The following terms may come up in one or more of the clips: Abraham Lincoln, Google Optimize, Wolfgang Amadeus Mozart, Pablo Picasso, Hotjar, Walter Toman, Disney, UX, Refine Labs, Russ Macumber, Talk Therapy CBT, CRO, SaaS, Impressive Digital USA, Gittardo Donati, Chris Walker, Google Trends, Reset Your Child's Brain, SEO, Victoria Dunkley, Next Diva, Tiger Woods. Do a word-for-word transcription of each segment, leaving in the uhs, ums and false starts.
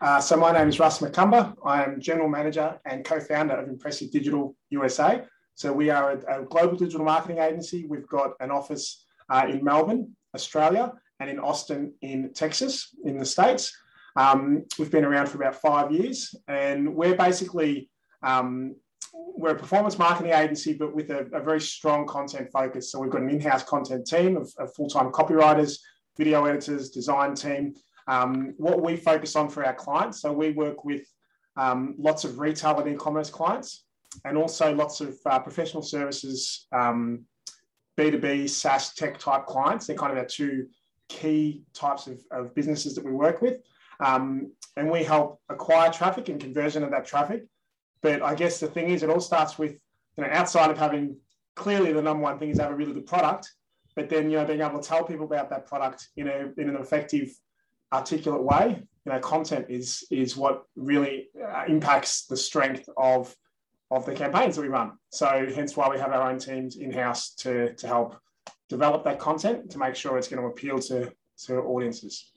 Uh, so my name is Russ Macumber. I am General Manager and co-founder of Impressive Digital U S A. So we are a, a global digital marketing agency. We've got an office uh, in Melbourne, Australia, and in Austin in Texas, in the States. Um, we've been around for about five years and we're basically, um, we're a performance marketing agency, but with a, a very strong content focus. So we've got an in-house content team of, of full-time copywriters, video editors, design team. Um, what we focus on for our clients. So we work with um, lots of retail and e-commerce clients and also lots of uh, professional services, um, B two B, SaaS tech type clients. They're kind of our two key types of, of businesses that we work with. Um, and we help acquire traffic and conversion of that traffic. But I guess the thing is, it all starts with, you know, outside of having, clearly the number one thing is have a really good product, but then, you know, being able to tell people about that product in, a, in an effective, articulate way. You know, content is is what really uh, impacts the strength of of the campaigns that we run. So hence why we have our own teams in-house to, to help develop that content to make sure it's going to appeal to, to audiences.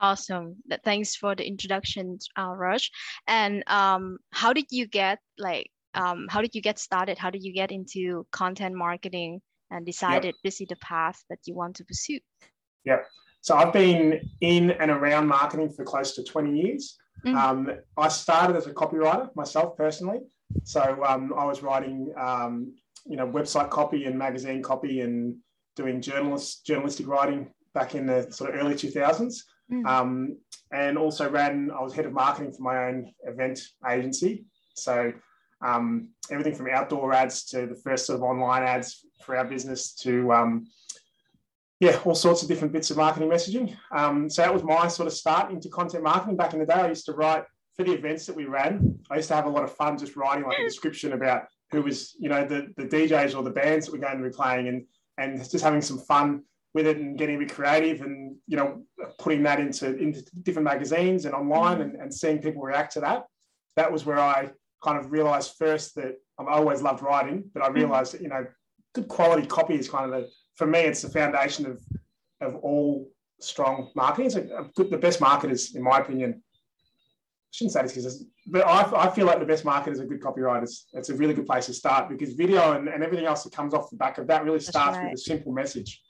Awesome. Thanks for the introduction, uh, Raj. And um, how did you get like, um, how did you get started? How did you get into content marketing and decided yep. this is the path that you want to pursue? Yeah. So I've been in and around marketing for close to twenty years. Mm-hmm. um, I started as a copywriter myself personally. So um, I was writing, um, you know, website copy and magazine copy and doing journalist, journalistic writing back in the sort of early two thousands. Mm-hmm. um, and also ran, I was head of marketing for my own event agency. So um, everything from outdoor ads to the first sort of online ads for our business to, um, yeah, all sorts of different bits of marketing messaging. Um, so that was my sort of start into content marketing. Back in the day, I used to write for the events that we ran. I used to have a lot of fun just writing like a description about who was, you know, the, the D Js or the bands that we're going to be playing and, and just having some fun with it and getting a bit creative and, you know, putting that into, into different magazines and online and, and seeing people react to that. That was where I kind of realised first that I've always loved writing, but I realised that, you know, good quality copy is kind of the, for me, it's the foundation of, of all strong marketing. It's a, a good, the best marketers, in my opinion, I shouldn't say this because, but I, I feel like the best marketers are good copywriters. It's a really good place to start because video and, and everything else that comes off the back of that really starts with a simple message.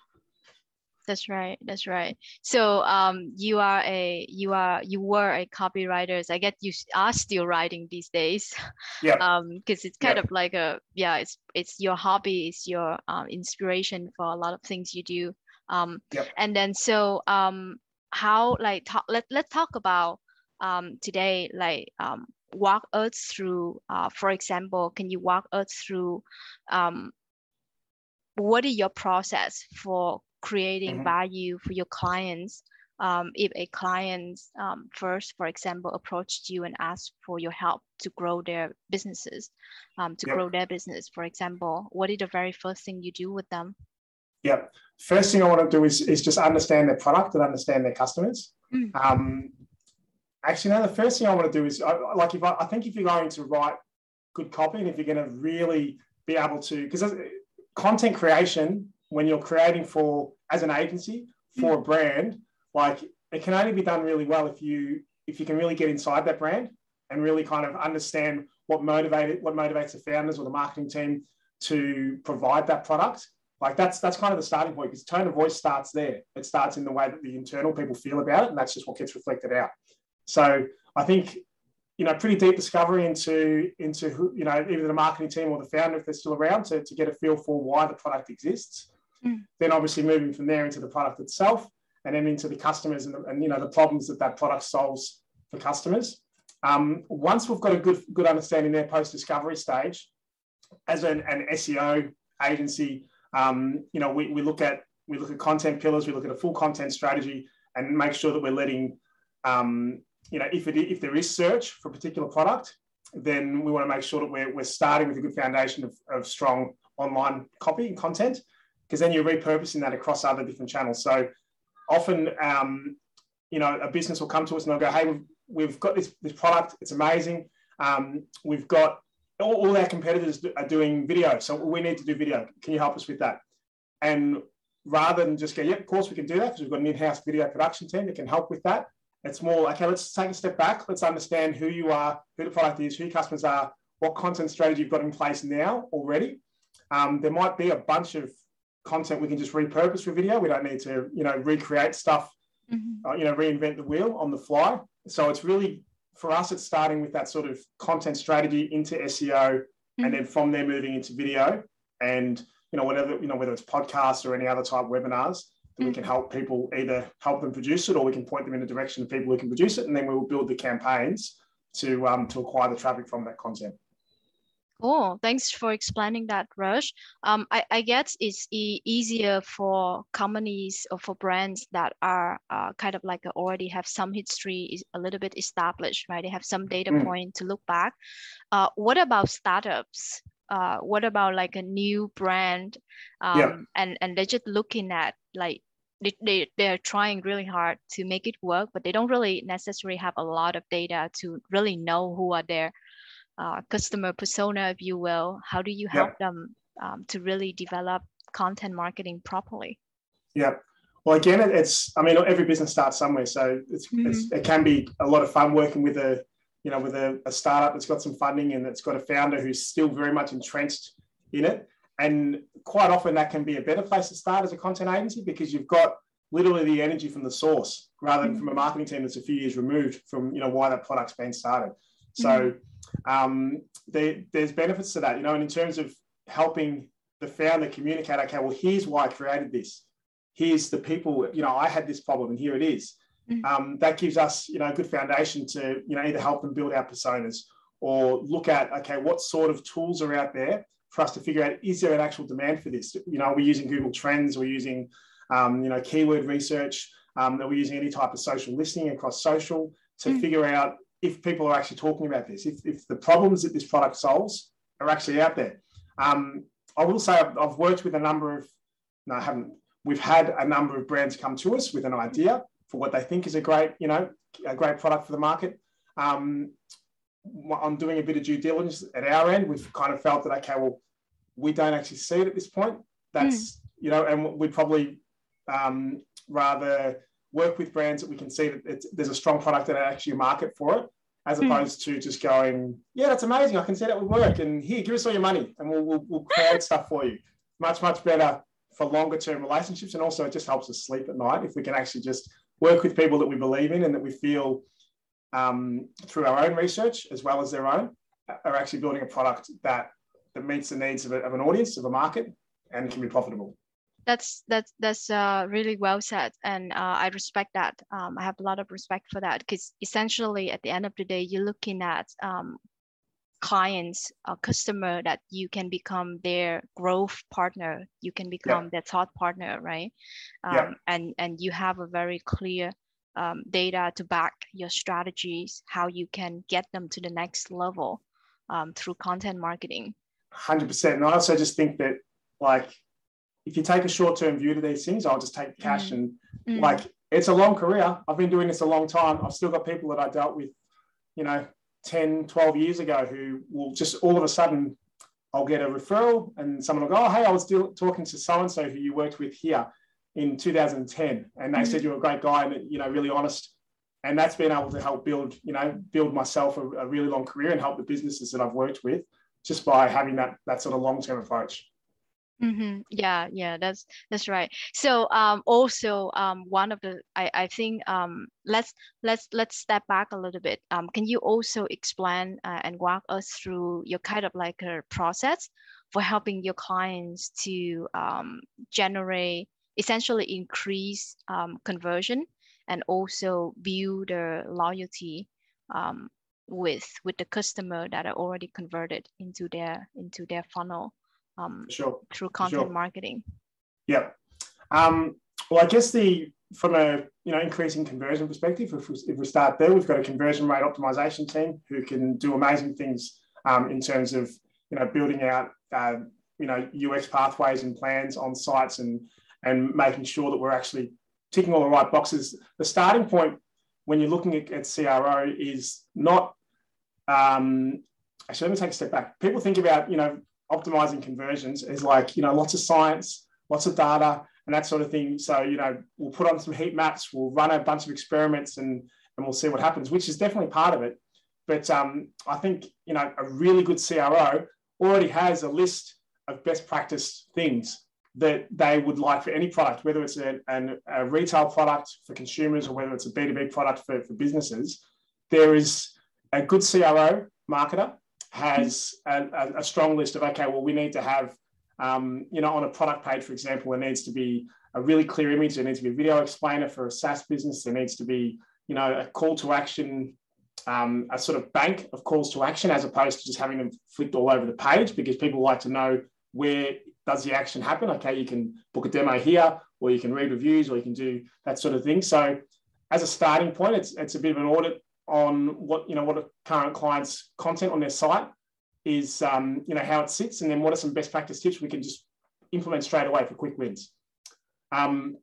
That's right. That's right. So um, you are a you are you were a copywriter. I guess you are still writing these days. Yeah. Um, because it's kind yep. of like a yeah. It's it's your hobby. It's your um, inspiration for a lot of things you do. Um. Yep. And then so um, how like talk, let let's talk about um today like um walk us through uh for example can you walk us through um what is your process for creating mm-hmm. value for your clients. Um, if a client um, first, for example, approached you and asked for your help to grow their businesses, um, to yep. grow their business, for example, what is the very first thing you do with them? Yeah. First thing I want to do is, is just understand their product and understand their customers. Mm. Um, actually, no, the first thing I want to do is, I, like, if I, I think if you're going to write good copy and if you're going to really be able to, because content creation, when you're creating for, as an agency, for a brand, like it can only be done really well if you if you can really get inside that brand and really kind of understand what motivated what motivates the founders or the marketing team to provide that product. Like that's that's kind of the starting point because tone of voice starts there. It starts in the way that the internal people feel about it, and that's just what gets reflected out. So I think, you know, pretty deep discovery into, into who, you know, either the marketing team or the founder if they're still around to, to get a feel for why the product exists. Then obviously moving from there into the product itself and then into the customers and, the, and you know, the problems that that product solves for customers. Um, once we've got a good, good understanding there post-discovery stage, as an, an S E O agency, um, you know, we, we, look at, we look at content pillars, we look at a full content strategy and make sure that we're letting, um, you know, if, it, if there is search for a particular product, then we want to make sure that we're, we're starting with a good foundation of, of strong online copy and content. Because then you're repurposing that across other different channels. So often, um, you know, a business will come to us and they'll go, hey, we've, we've got this, this product. It's amazing. Um, we've got all, all our competitors are doing video. So we need to do video. Can you help us with that? And rather than just go, yep, of course we can do that because we've got an in-house video production team that can help with that. It's more, okay, let's take a step back. Let's understand who you are, who the product is, who your customers are, what content strategy you've got in place now already. Um, there might be a bunch of content we can just repurpose for video. We don't need to, you know, recreate stuff, mm-hmm. uh, you know, reinvent the wheel on the fly. So it's really, for us, it's starting with that sort of content strategy into S E O, mm-hmm. and then from there moving into video and, you know, whatever, you know, whether it's podcasts or any other type of webinars, that mm-hmm. we can help people, either help them produce it or we can point them in the direction of people who can produce it. And then we will build the campaigns to, um, to acquire the traffic from that content. Cool. Thanks for explaining that, Rush. Um, I, I guess it's e easier for companies or for brands that are uh, kind of like already have some history, is a little bit established, right? They have some data mm. point to look back. Uh, what about startups? Uh, what about like a new brand? Um, yeah. and, and they're just looking at like, they, they, they're trying really hard to make it work, but they don't really necessarily have a lot of data to really know who are there. Uh, customer persona, if you will. How do you help yep. them um, to really develop content marketing properly? Yeah. Well, again, it's, I mean, every business starts somewhere. So it's, mm-hmm. it's, it can be a lot of fun working with a, you know, with a, a startup that's got some funding and that's got a founder who's still very much entrenched in it. And quite often that can be a better place to start as a content agency because you've got literally the energy from the source rather than mm-hmm. from a marketing team that's a few years removed from, you know, why that product's been started. So, mm-hmm. Um, they, there's benefits to that, you know, and in terms of helping the founder communicate, okay, well, here's why I created this. Here's the people, you know, I had this problem and here it is. Mm-hmm. Um, that gives us, you know, a good foundation to, you know, either help them build our personas or look at, okay, what sort of tools are out there for us to figure out, is there an actual demand for this? You know, we're using Google Trends, we're using, um, you know, keyword research, um, that we're using any type of social listening across social to mm-hmm. figure out, if people are actually talking about this, if, if the problems that this product solves are actually out there. Um, I will say I've, I've worked with a number of, no, I haven't, we've had a number of brands come to us with an idea for what they think is a great, you know, a great product for the market. Um, I'm doing a bit of due diligence at our end. We've kind of felt that, okay, well, we don't actually see it at this point. That's, mm. you know, and we'd probably um, rather work with brands that we can see that it's, there's a strong product and actually a market for it, as opposed mm. to just going, yeah, that's amazing. I can see that would work. And here, give us all your money and we'll, we'll, we'll create stuff for you. Much, much better for longer term relationships. And also it just helps us sleep at night if we can actually just work with people that we believe in and that we feel um, through our own research as well as their own are actually building a product that, that meets the needs of, a, of an audience, of a market, and can be profitable. That's that's that's uh, really well said, and uh, I respect that. Um, I have a lot of respect for that because essentially, at the end of the day, you're looking at um, clients, or customer that you can become their growth partner. You can become yeah. their thought partner, right? Um, yeah. And and you have a very clear um, data to back your strategies, how you can get them to the next level um, through content marketing. one hundred percent, and I also just think that like. If you take a short-term view to these things, I'll just take cash mm. and mm. like, it's a long career. I've been doing this a long time. I've still got people that I dealt with, you know, ten, twelve years ago who will just all of a sudden, I'll get a referral and someone will go, oh, hey, I was still talking to so-and-so who you worked with here in two thousand ten. And they mm. said you're a great guy and, you know, really honest. And that's been able to help build, you know, build myself a, a really long career and help the businesses that I've worked with just by having that, that sort of long-term approach. Mm-hmm. Yeah, yeah, that's that's right. So um, also um, one of the I I think um, let's let's let's step back a little bit. Um, can you also explain uh, and walk us through your kind of like a process for helping your clients to um, generate, essentially increase um, conversion and also build their loyalty um, with with the customer that are already converted into their into their funnel. Um, sure. Through content sure. marketing. Yeah. Um, well, I guess the from a you know increasing conversion perspective, if we, if we start there, we've got a conversion rate optimization team who can do amazing things um, in terms of you know building out uh, you know U X pathways and plans on sites and and making sure that we're actually ticking all the right boxes. The starting point when you're looking at, at C R O is not. Um, actually, let me take a step back. People think about you know. optimizing conversions is like, you know, lots of science, lots of data and that sort of thing. So, you know, we'll put on some heat maps, we'll run a bunch of experiments and, and we'll see what happens, which is definitely part of it. But um, I think, you know, a really good C R O already has a list of best practice things that they would like for any product, whether it's a, an, a retail product for consumers or whether it's a B two B product for, for businesses. There is a good C R O marketer has a, a, a strong list of, okay, well, we need to have, um, you know, on a product page, for example, there needs to be a really clear image. There needs to be a video explainer for a SaaS business. There needs to be, you know, a call to action, um, a sort of bank of calls to action, as opposed to just having them flipped all over the page, because people like to know where does the action happen? Okay, you can book a demo here, or you can read reviews, or you can do that sort of thing. So as a starting point, it's, it's a bit of an audit on what, you know, what a current client's content on their site is, um, you know, how it sits, and then what are some best practice tips we can just implement straight away for quick wins. Um,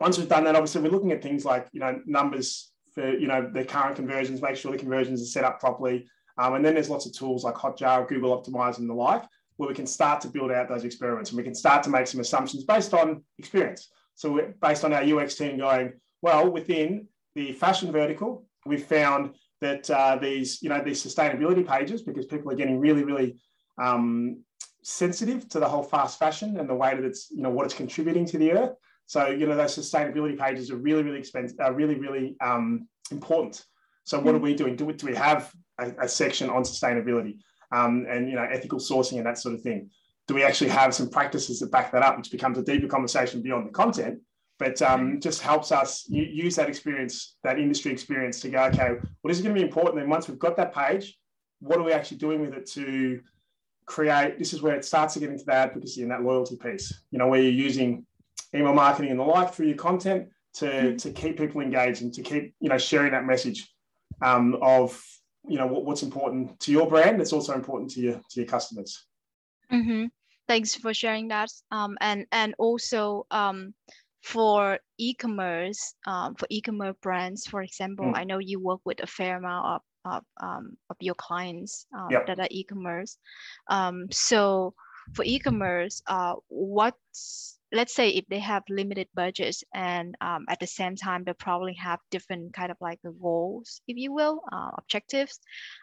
once we've done that, obviously, we're looking at things like, you know, numbers for, you know, the current conversions, make sure the conversions are set up properly. Um, and then there's lots of tools like Hotjar, Google Optimize and the like, where we can start to build out those experiments, and we can start to make some assumptions based on experience. So we're based on our U X team going, well, within the fashion vertical, we found that uh, these, you know, these sustainability pages, because people are getting really, really um, sensitive to the whole fast fashion and the way that it's, you know, what it's contributing to the earth. So, you know, those sustainability pages are really, really expensive, are really, really um, important. So what are we doing? Do we, do we have a, a section on sustainability? Um, and, you know, ethical sourcing and that sort of thing. Do we actually have some practices that back that up, which becomes a deeper conversation beyond the content, but um, just helps us use that experience, that industry experience to go, okay, what is going to be important? And once we've got that page, what are we actually doing with it to create? This is where it starts to get into that advocacy and that loyalty piece, you know, where you're using email marketing and the like through your content to, mm-hmm. to keep people engaged and to keep, you know, sharing that message um, of, you know, what, what's important to your brand that's also important to your to your customers. Mm-hmm. Thanks for sharing that. Um, and and also um, for e-commerce, um, for e-commerce brands, for example, mm. I know you work with a fair amount of of, um, of your clients um, yep. that are e-commerce. Um, so for e-commerce, uh, what's let's say if they have limited budgets and um, at the same time, they probably have different kind of like goals, if you will, uh, objectives.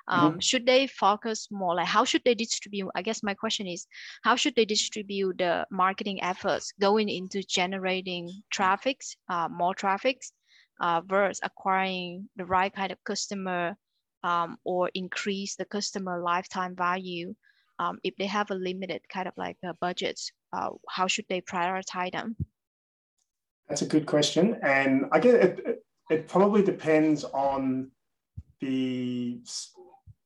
Um, mm-hmm. Should they focus more like how should they distribute? I guess my question is, how should they distribute the marketing efforts going into generating traffics, uh, more traffics uh, versus acquiring the right kind of customer um, or increase the customer lifetime value? Um, if they have a limited kind of like a budget, uh, how should they prioritize them? That's a good question. And I guess it, it, it probably depends on the,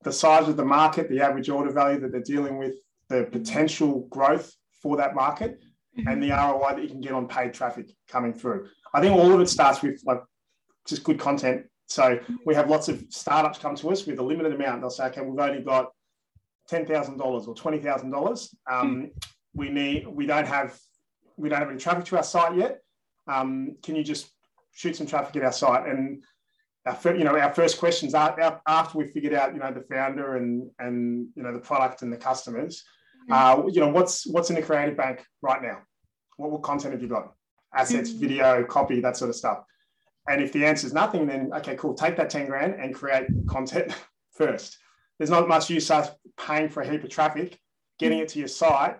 the size of the market, the average order value that they're dealing with, the potential growth for that market, mm-hmm. and the R O I that you can get on paid traffic coming through. I think all of it starts with like just good content. So we have lots of startups come to us with a limited amount. They'll say, okay, we've only got ten thousand dollars or twenty thousand dollars. Um, mm. We need. We don't have. We don't have any traffic to our site yet. Um, can you just shoot some traffic at our site? And our first, you know, our first questions are after we figured out, you know, the founder and and you know the product and the customers. Mm. Uh, you know, what's what's in the creative bank right now? What what content have you got? Assets, mm. video, copy, that sort of stuff. And if the answer is nothing, then okay, cool. Take that ten grand and create content first. There's not much use us paying for a heap of traffic, getting it to your site,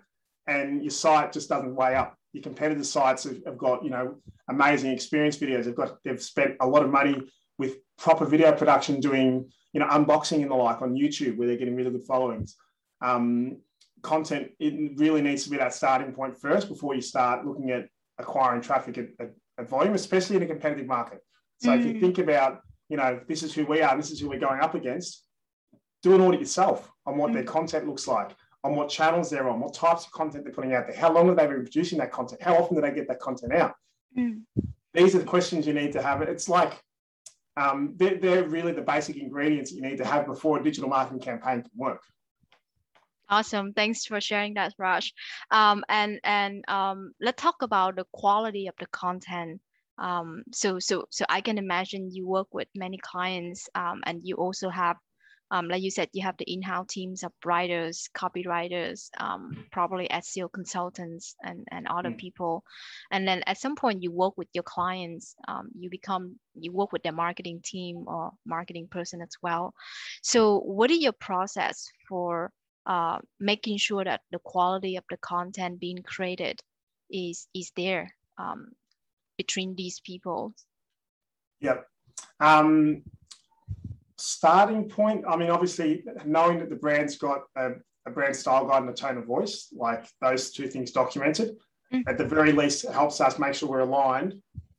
and your site just doesn't weigh up. Your competitor sites have, have got, you know, amazing experience videos. They've got, they've spent a lot of money with proper video production, doing, you know, unboxing and the like on YouTube, where they're getting really good followings. Um, content, it really needs to be that starting point first before you start looking at acquiring traffic at, at, at volume, especially in a competitive market. So mm-hmm. if you think about, you know, this is who we are, this is who we're going up against. Do an audit yourself on what mm-hmm. their content looks like, on what channels they're on, what types of content they're putting out there, how long have they been producing that content, how often do they get that content out? Mm. These are the questions you need to have. It's like, um, they're, they're really the basic ingredients that you need to have before a digital marketing campaign can work. Awesome. Thanks for sharing that, Raj. Um, and and um, let's talk about the quality of the content. Um, so, so, so I can imagine you work with many clients um, and you also have Um, like you said, you have the in-house teams of writers, copywriters, um, probably S E O consultants and, and other mm. people. And then at some point you work with your clients, um, you become, you work with their marketing team or marketing person as well. So what is your process for uh, making sure that the quality of the content being created is, is there um, between these people? Yep. Um... Starting point, I mean, obviously knowing that the brand's got a, a brand style guide and a tone of voice, like those two things documented, mm. at the very least, it helps us make sure we're aligned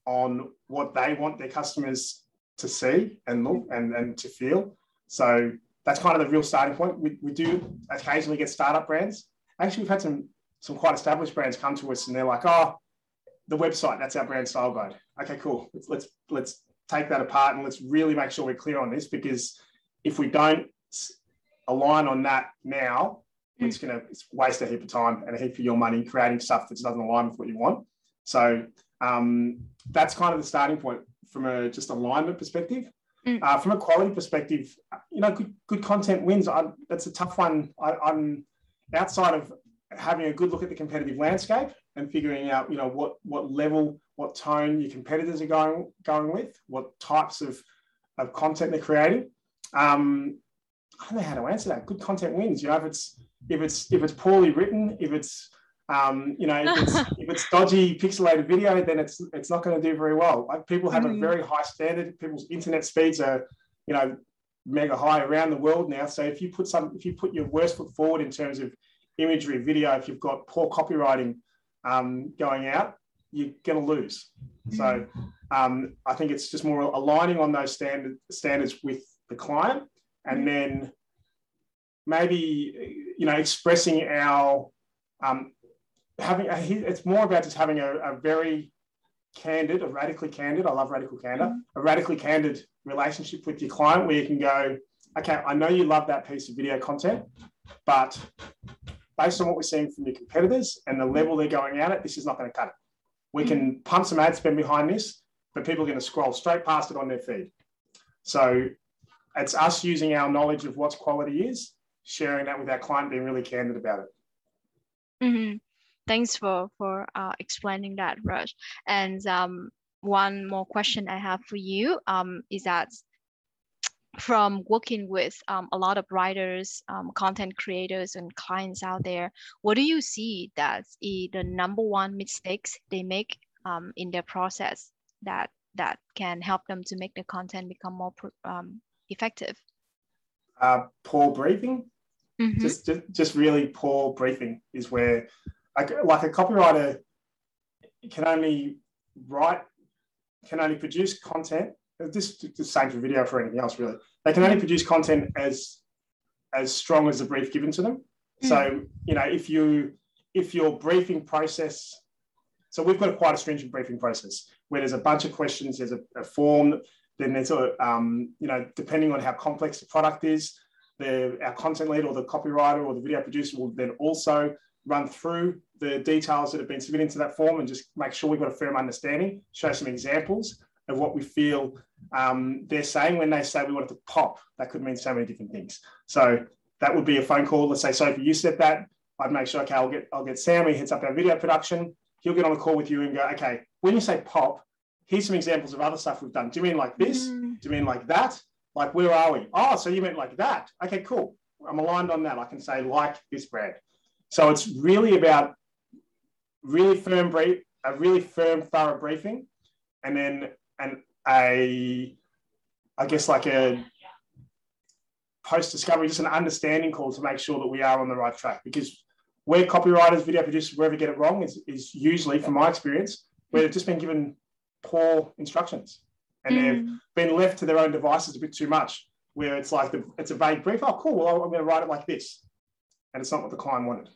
on what they want their customers to see and look and, and to feel. So that's kind of the real starting point. We, we do occasionally get startup brands. Actually, we've had some, some quite established brands come to us and they're like, oh, the website, that's our brand style guide. Okay, cool. Let's, let's, let's take that apart and let's really make sure we're clear on this, because if we don't align on that now, mm. it's going to waste a heap of time and a heap of your money creating stuff that doesn't align with what you want. So um, that's kind of the starting point from a just alignment perspective. Mm. Uh, from a quality perspective, you know, good, good content wins. I, that's a tough one. I, I'm outside of having a good look at the competitive landscape and figuring out, you know, what, what level, what tone your competitors are going, going with, what types of, of content they're creating. Um, I don't know how to answer that. Good content wins. You know, if it's, if it's, if it's poorly written, if it's, um, you know, if it's, if it's dodgy pixelated video, then it's, it's not going to do very well. Like, people have mm-hmm. a very high standard. People's internet speeds are, you know, mega high around the world now. So if you put some, if you put your worst foot forward in terms of imagery, video, if you've got poor copywriting um, going out, you're going to lose. So um, I think it's just more aligning on those standard, standards with the client, and then maybe, you know, expressing our, um, having, a, it's more about just having a, a very candid, a radically candid, I love radical candor, a radically candid relationship with your client where you can go, okay, I know you love that piece of video content, but based on what we're seeing from your competitors and the level they're going at it, this is not going to cut it. We can pump some ad spend behind this, but people are going to scroll straight past it on their feed. So it's us using our knowledge of what quality is, sharing that with our client, being really candid about it. Mm-hmm. Thanks for, for uh, explaining that, Rush. And um, one more question I have for you um, is that from working with um, a lot of writers, um, content creators and clients out there, what do you see that's the number one mistakes they make um, in their process that that can help them to make the content become more um, effective? Uh, poor briefing. Mm-hmm. just, just just really poor briefing is where, like, like a copywriter can only write, can only produce content. This is the same for video, for anything else really. They can only produce content as as strong as the brief given to them. Mm. So, you know, if you if your briefing process, so we've got a quite a stringent briefing process where there's a bunch of questions, there's a, a form, then there's a um, you know, depending on how complex the product is, the our content lead or the copywriter or the video producer will then also run through the details that have been submitted into that form and just make sure we've got a firm understanding, show some examples of what we feel um, they're saying when they say we want it to pop. That could mean so many different things. So that would be a phone call. Let's say, Sophie, you said that. I'd make sure, okay, I'll get, I'll get Sam. He heads up our video production. He'll get on a call with you and go, okay, when you say pop, here's some examples of other stuff we've done. Do you mean like this? Mm. Do you mean like that? Like, where are we? Oh, so you meant like that. Okay, cool. I'm aligned on that. I can say like this brand. So it's really about really firm brief, a really firm, thorough briefing. And then and a, I guess like a post-discovery, just an understanding call to make sure that we are on the right track, because where copywriters, video producers, wherever get it wrong is, is usually, from my experience, where they've just been given poor instructions and mm. they've been left to their own devices a bit too much, where it's like, the, it's a vague brief, oh, cool, well, I'm going to write it like this. And it's not what the client wanted.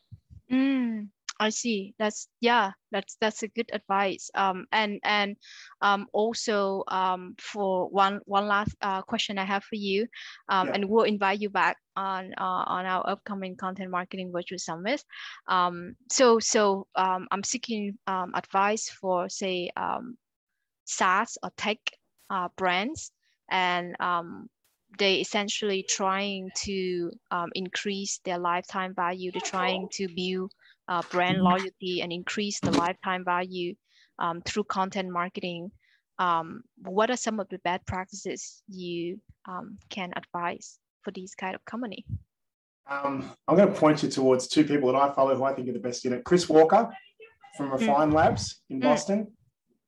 Mm. I see. That's yeah. That's that's a good advice. Um, and and um, also um, for one one last uh, question I have for you, um, yeah. and we'll invite you back on uh, on our upcoming Content Marketing Virtual Summit. Um, so so um, I'm seeking um, advice for, say, um, SaaS or tech uh, brands, and um, they essentially trying to um, increase their lifetime value. They're trying to build uh, brand loyalty and increase the lifetime value um, through content marketing. Um, what are some of the bad practices you um, can advise for these kind of company? Um, I'm going to point you towards two people that I follow who I think are the best in it. Chris Walker from Refine Labs in Boston,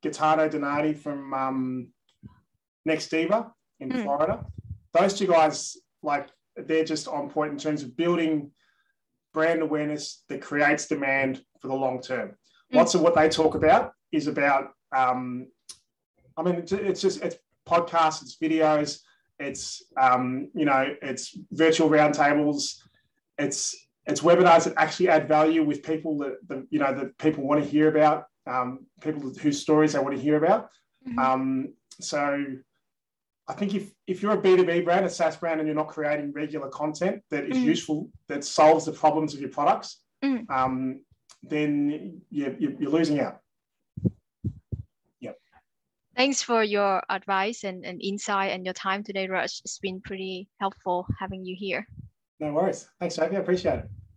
Gittardo Donati from um, Next Diva in mm. Florida. Those two guys, like, they're just on point in terms of building brand awareness that creates demand for the long term. Mm. Lots of what they talk about is about, um, I mean, it's, it's just, it's podcasts, it's videos, it's, um, you know, it's virtual roundtables, it's, it's webinars that actually add value with people that, that you know, that people want to hear about, um, people whose stories they want to hear about. Mm-hmm. Um, so I think if, if you're a B two B brand, a SaaS brand, and you're not creating regular content that is mm. useful, that solves the problems of your products, mm. um, then you're, you're losing out. Yep. Thanks for your advice and, and insight and your time today, Russ. It's been pretty helpful having you here. No worries. Thanks, Sophie. I appreciate it.